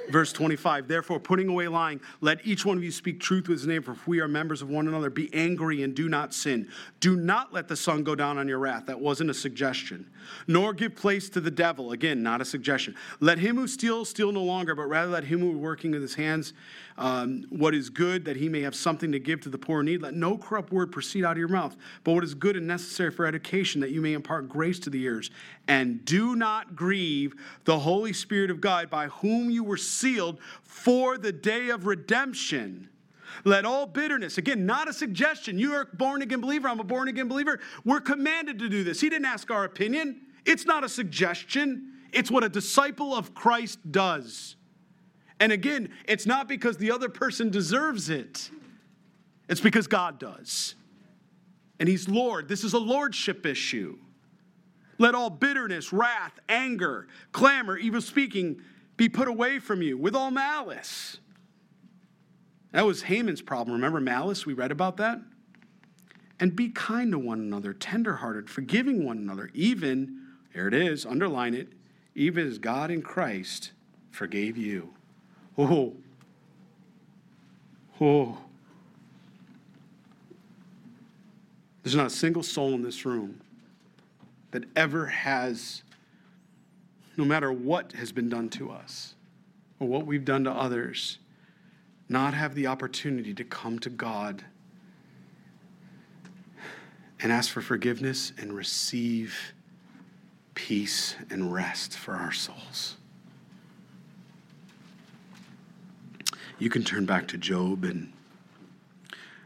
verse 25, therefore, putting away lying, let each one of you speak truth with his neighbor, for we are members of one another. Be angry and do not sin. Do not let the sun go down on your wrath. That wasn't a suggestion. Nor give place to the devil. Again, not a suggestion. Let him who steals, steal no longer, but rather let him who working with his hands what is good, that he may have something to give to the poor in need. Let no corrupt word proceed out of your mouth, but what is good and necessary for edification, that you may impart grace to the ears. And do not grieve the Holy Spirit of God, by whom you were sealed for the day of redemption. Let all bitterness, again, not a suggestion. You are a born-again believer. I'm a born-again believer. We're commanded to do this. He didn't ask our opinion. It's not a suggestion. It's what a disciple of Christ does. And again, it's not because the other person deserves it. It's because God does. And he's Lord. This is a lordship issue. Let all bitterness, wrath, anger, clamor, evil speaking be put away from you with all malice. That was Haman's problem. Remember malice? We read about that. And be kind to one another, tenderhearted, forgiving one another, even, here it is, underline it, even as God in Christ forgave you. Oh. Oh. There's not a single soul in this room that ever has, no matter what has been done to us or what we've done to others, not have the opportunity to come to God and ask for forgiveness and receive peace and rest for our souls. You can turn back to Job, and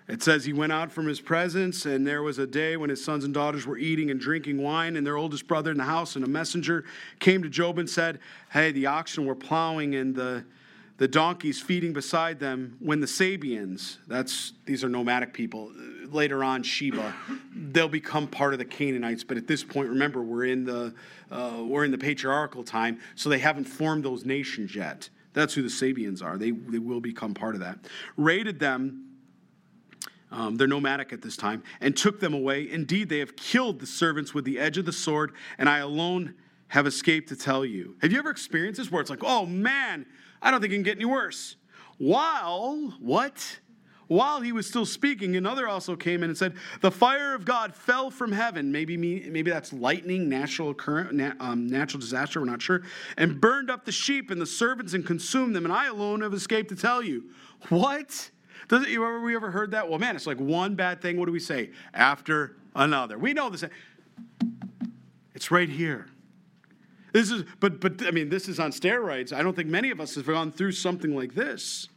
it says he went out from his presence, and there was a day when his sons and daughters were eating and drinking wine, and their oldest brother in the house, and a messenger came to Job and said, hey, the oxen were plowing and the donkeys feeding beside them, when the Sabians, these are nomadic people, later on Sheba, they'll become part of the Canaanites. But at this point, remember, we're in the patriarchal time, so they haven't formed those nations yet. That's who the Sabians are. They will become part of that. Raided them. They're nomadic at this time, and took them away. Indeed, they have killed the servants with the edge of the sword, and I alone have escaped to tell you. Have you ever experienced this where it's like, oh man, I don't think it can get any worse? While he was still speaking, another also came in and said, the fire of God fell from heaven. Maybe that's lightning, natural disaster, we're not sure. And burned up the sheep and the servants and consumed them, and I alone have escaped to tell you. What? We ever heard that? Well, man, it's like one bad thing, what do we say? After another. We know this. It's right here. This is, but I mean, this is on steroids. I don't think many of us have gone through something like this.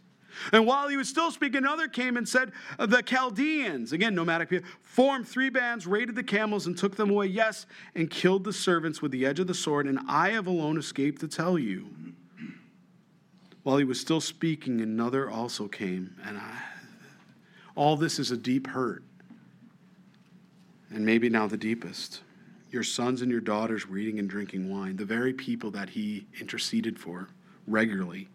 And while he was still speaking, another came and said, the Chaldeans, again, nomadic people, formed three bands, raided the camels, and took them away, yes, and killed the servants with the edge of the sword, and I have alone escaped to tell you. While he was still speaking, another also came. All this is a deep hurt. And maybe now the deepest. Your sons and your daughters were eating and drinking wine. The very people that he interceded for regularly.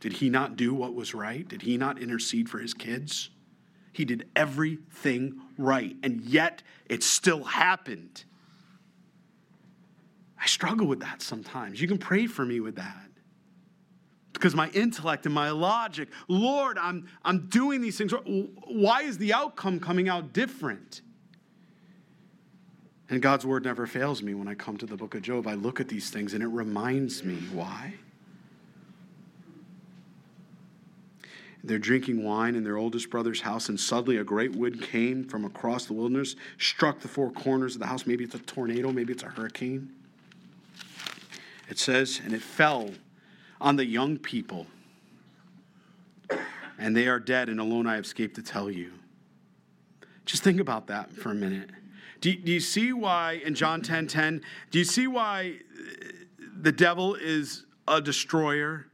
Did he not do what was right? Did he not intercede for his kids? He did everything right. And yet, it still happened. I struggle with that sometimes. You can pray for me with that. Because my intellect and my logic, Lord, I'm doing these things. Why is the outcome coming out different? And God's word never fails me when I come to the book of Job. I look at these things and it reminds me why. They're drinking wine in their oldest brother's house, and suddenly a great wind came from across the wilderness, struck the four corners of the house. Maybe it's a tornado, maybe it's a hurricane. It says, and it fell on the young people, and they are dead, and alone I have escaped to tell you. Just think about that for a minute. Do you see why, in John 10:10, do you see why the devil is a destroyer?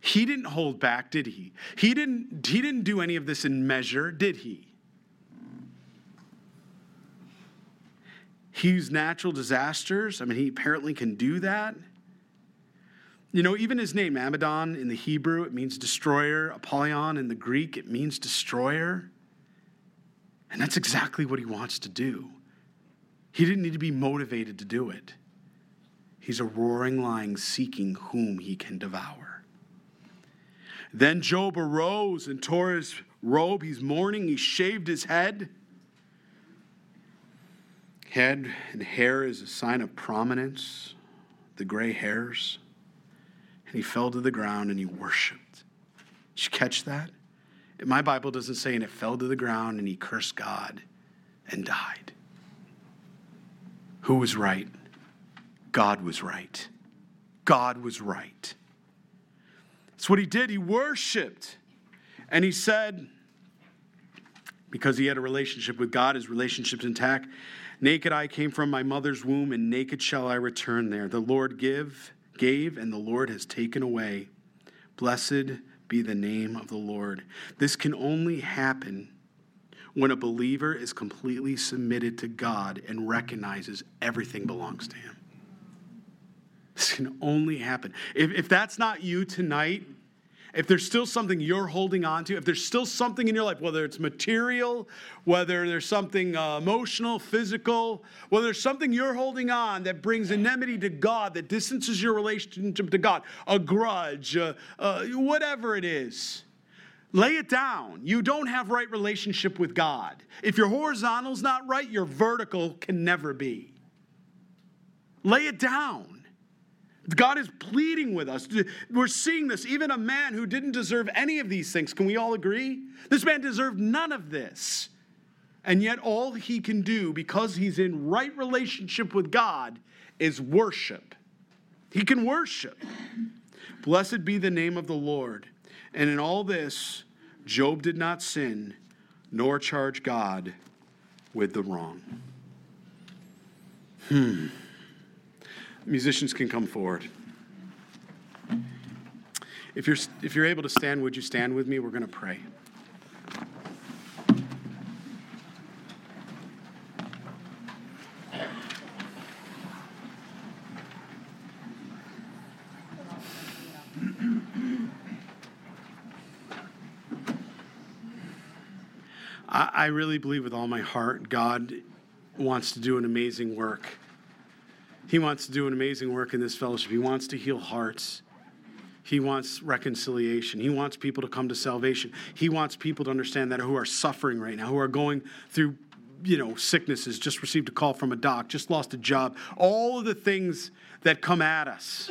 He didn't hold back, did he? He didn't do any of this in measure, did he? He used natural disasters. I mean, he apparently can do that. You know, even his name, Amadon, in the Hebrew, it means destroyer. Apollyon, in the Greek, it means destroyer. And that's exactly what he wants to do. He didn't need to be motivated to do it. He's a roaring lion seeking whom he can devour. Then Job arose and tore his robe. He's mourning. He shaved his head. Head and hair is a sign of prominence, the gray hairs. And he fell to the ground and he worshiped. Did you catch that? My Bible doesn't say, and it fell to the ground and he cursed God and died. Who was right? God was right. God was right. That's what he did. He worshiped. And he said, because he had a relationship with God, his relationship's intact, naked I came from my mother's womb, and naked shall I return there. The Lord gave, and the Lord has taken away. Blessed be the name of the Lord. This can only happen when a believer is completely submitted to God and recognizes everything belongs to him. This can only happen. If that's not you tonight, if there's still something you're holding on to, if there's still something in your life, whether it's material, whether there's something emotional, physical, whether there's something you're holding on that brings enmity to God, that distances your relationship to God, a grudge, whatever it is, lay it down. You don't have right relationship with God. If your horizontal's not right, your vertical can never be. Lay it down. God is pleading with us. We're seeing this. Even a man who didn't deserve any of these things. Can we all agree? This man deserved none of this. And yet all he can do, because he's in right relationship with God, is worship. He can worship. Blessed be the name of the Lord. And in all this, Job did not sin, nor charge God with the wrong. Musicians can come forward. If you're able to stand, would you stand with me? We're going to pray. I really believe with all my heart God wants to do an amazing work. He wants to do an amazing work in this fellowship. He wants to heal hearts. He wants reconciliation. He wants people to come to salvation. He wants people to understand that who are suffering right now, who are going through, sicknesses, just received a call from a doc, just lost a job, all of the things that come at us.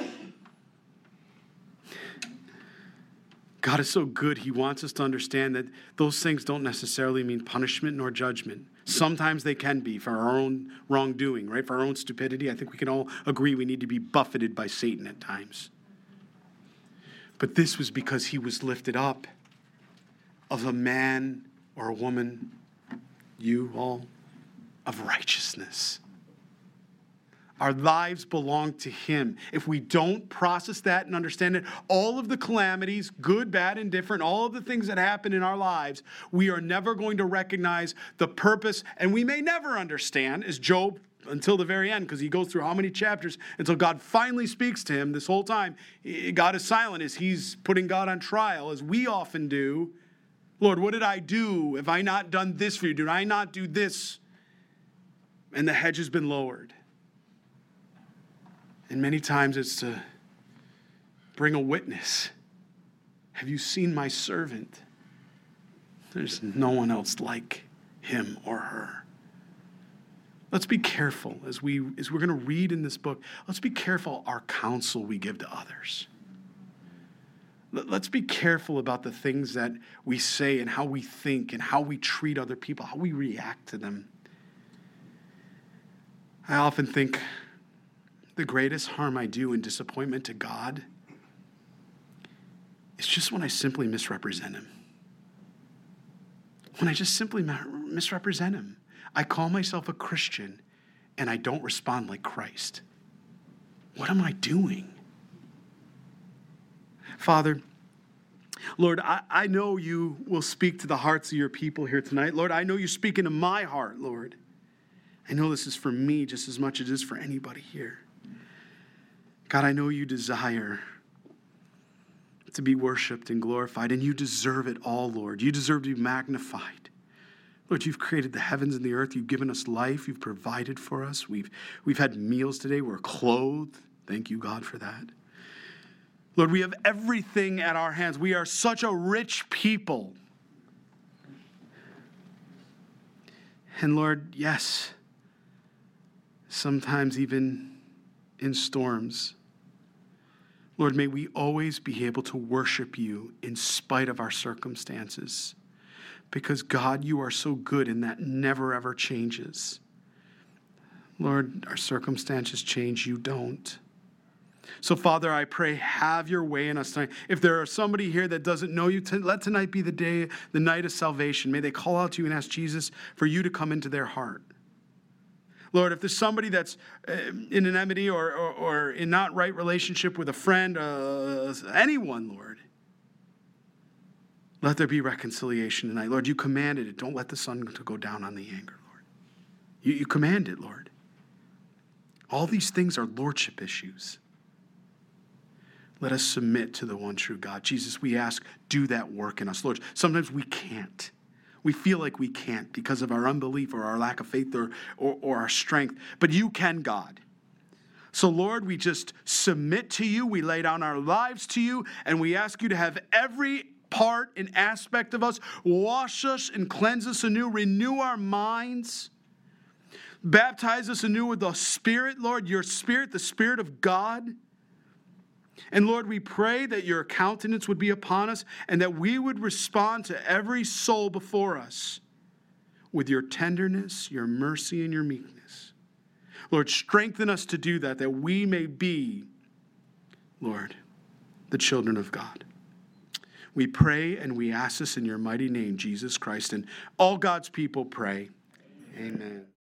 God is so good, he wants us to understand that those things don't necessarily mean punishment nor judgment. Sometimes they can be for our own wrongdoing, right? For our own stupidity. I think we can all agree we need to be buffeted by Satan at times. But this was because he was lifted up of a man or a woman, you all, of righteousness. Our lives belong to him. If we don't process that and understand it, all of the calamities, good, bad, indifferent, all of the things that happen in our lives, we are never going to recognize the purpose, and we may never understand, as Job until the very end, because he goes through how many chapters until God finally speaks to him. This whole time, God is silent as he's putting God on trial, as we often do. Lord, what did I do? Have I not done this for you? Did I not do this? And the hedge has been lowered. And many times it's to bring a witness. Have you seen my servant? There's no one else like him or her. Let's be careful as we're going to read in this book. Let's be careful our counsel we give to others. Let's be careful about the things that we say and how we think and how we treat other people, how we react to them. I often think the greatest harm I do in disappointment to God is just when I simply misrepresent him. When I just simply misrepresent him. I call myself a Christian and I don't respond like Christ. What am I doing? Father, Lord, I know you will speak to the hearts of your people here tonight. Lord, I know you're speaking to my heart, Lord. I know this is for me just as much as it is for anybody here. God, I know you desire to be worshiped and glorified, and you deserve it all, Lord. You deserve to be magnified. Lord, you've created the heavens and the earth. You've given us life. You've provided for us. We've had meals today. We're clothed. Thank you, God, for that. Lord, we have everything at our hands. We are such a rich people. And Lord, yes, sometimes even in storms, Lord, may we always be able to worship you in spite of our circumstances. Because, God, you are so good and that never, ever changes. Lord, our circumstances change. You don't. So, Father, I pray, have your way in us tonight. If there are somebody here that doesn't know you, let tonight be the night of salvation. May they call out to you and ask Jesus for you to come into their heart. Lord, if there's somebody that's in enmity or in not right relationship with a friend, anyone, Lord, let there be reconciliation tonight. Lord, you commanded it. Don't let the sun to go down on the anger, Lord. You command it, Lord. All these things are lordship issues. Let us submit to the one true God. Jesus, we ask, do that work in us, Lord. Sometimes we can't. We feel like we can't because of our unbelief or our lack of faith or our strength. But you can, God. So, Lord, we just submit to you. We lay down our lives to you, and we ask you to have every part and aspect of us. Wash us and cleanse us anew. Renew our minds. Baptize us anew with the Spirit, Lord, your Spirit, the Spirit of God. And Lord, we pray that your countenance would be upon us and that we would respond to every soul before us with your tenderness, your mercy, and your meekness. Lord, strengthen us to do that we may be, Lord, the children of God. We pray and we ask this in your mighty name, Jesus Christ, and all God's people pray. Amen.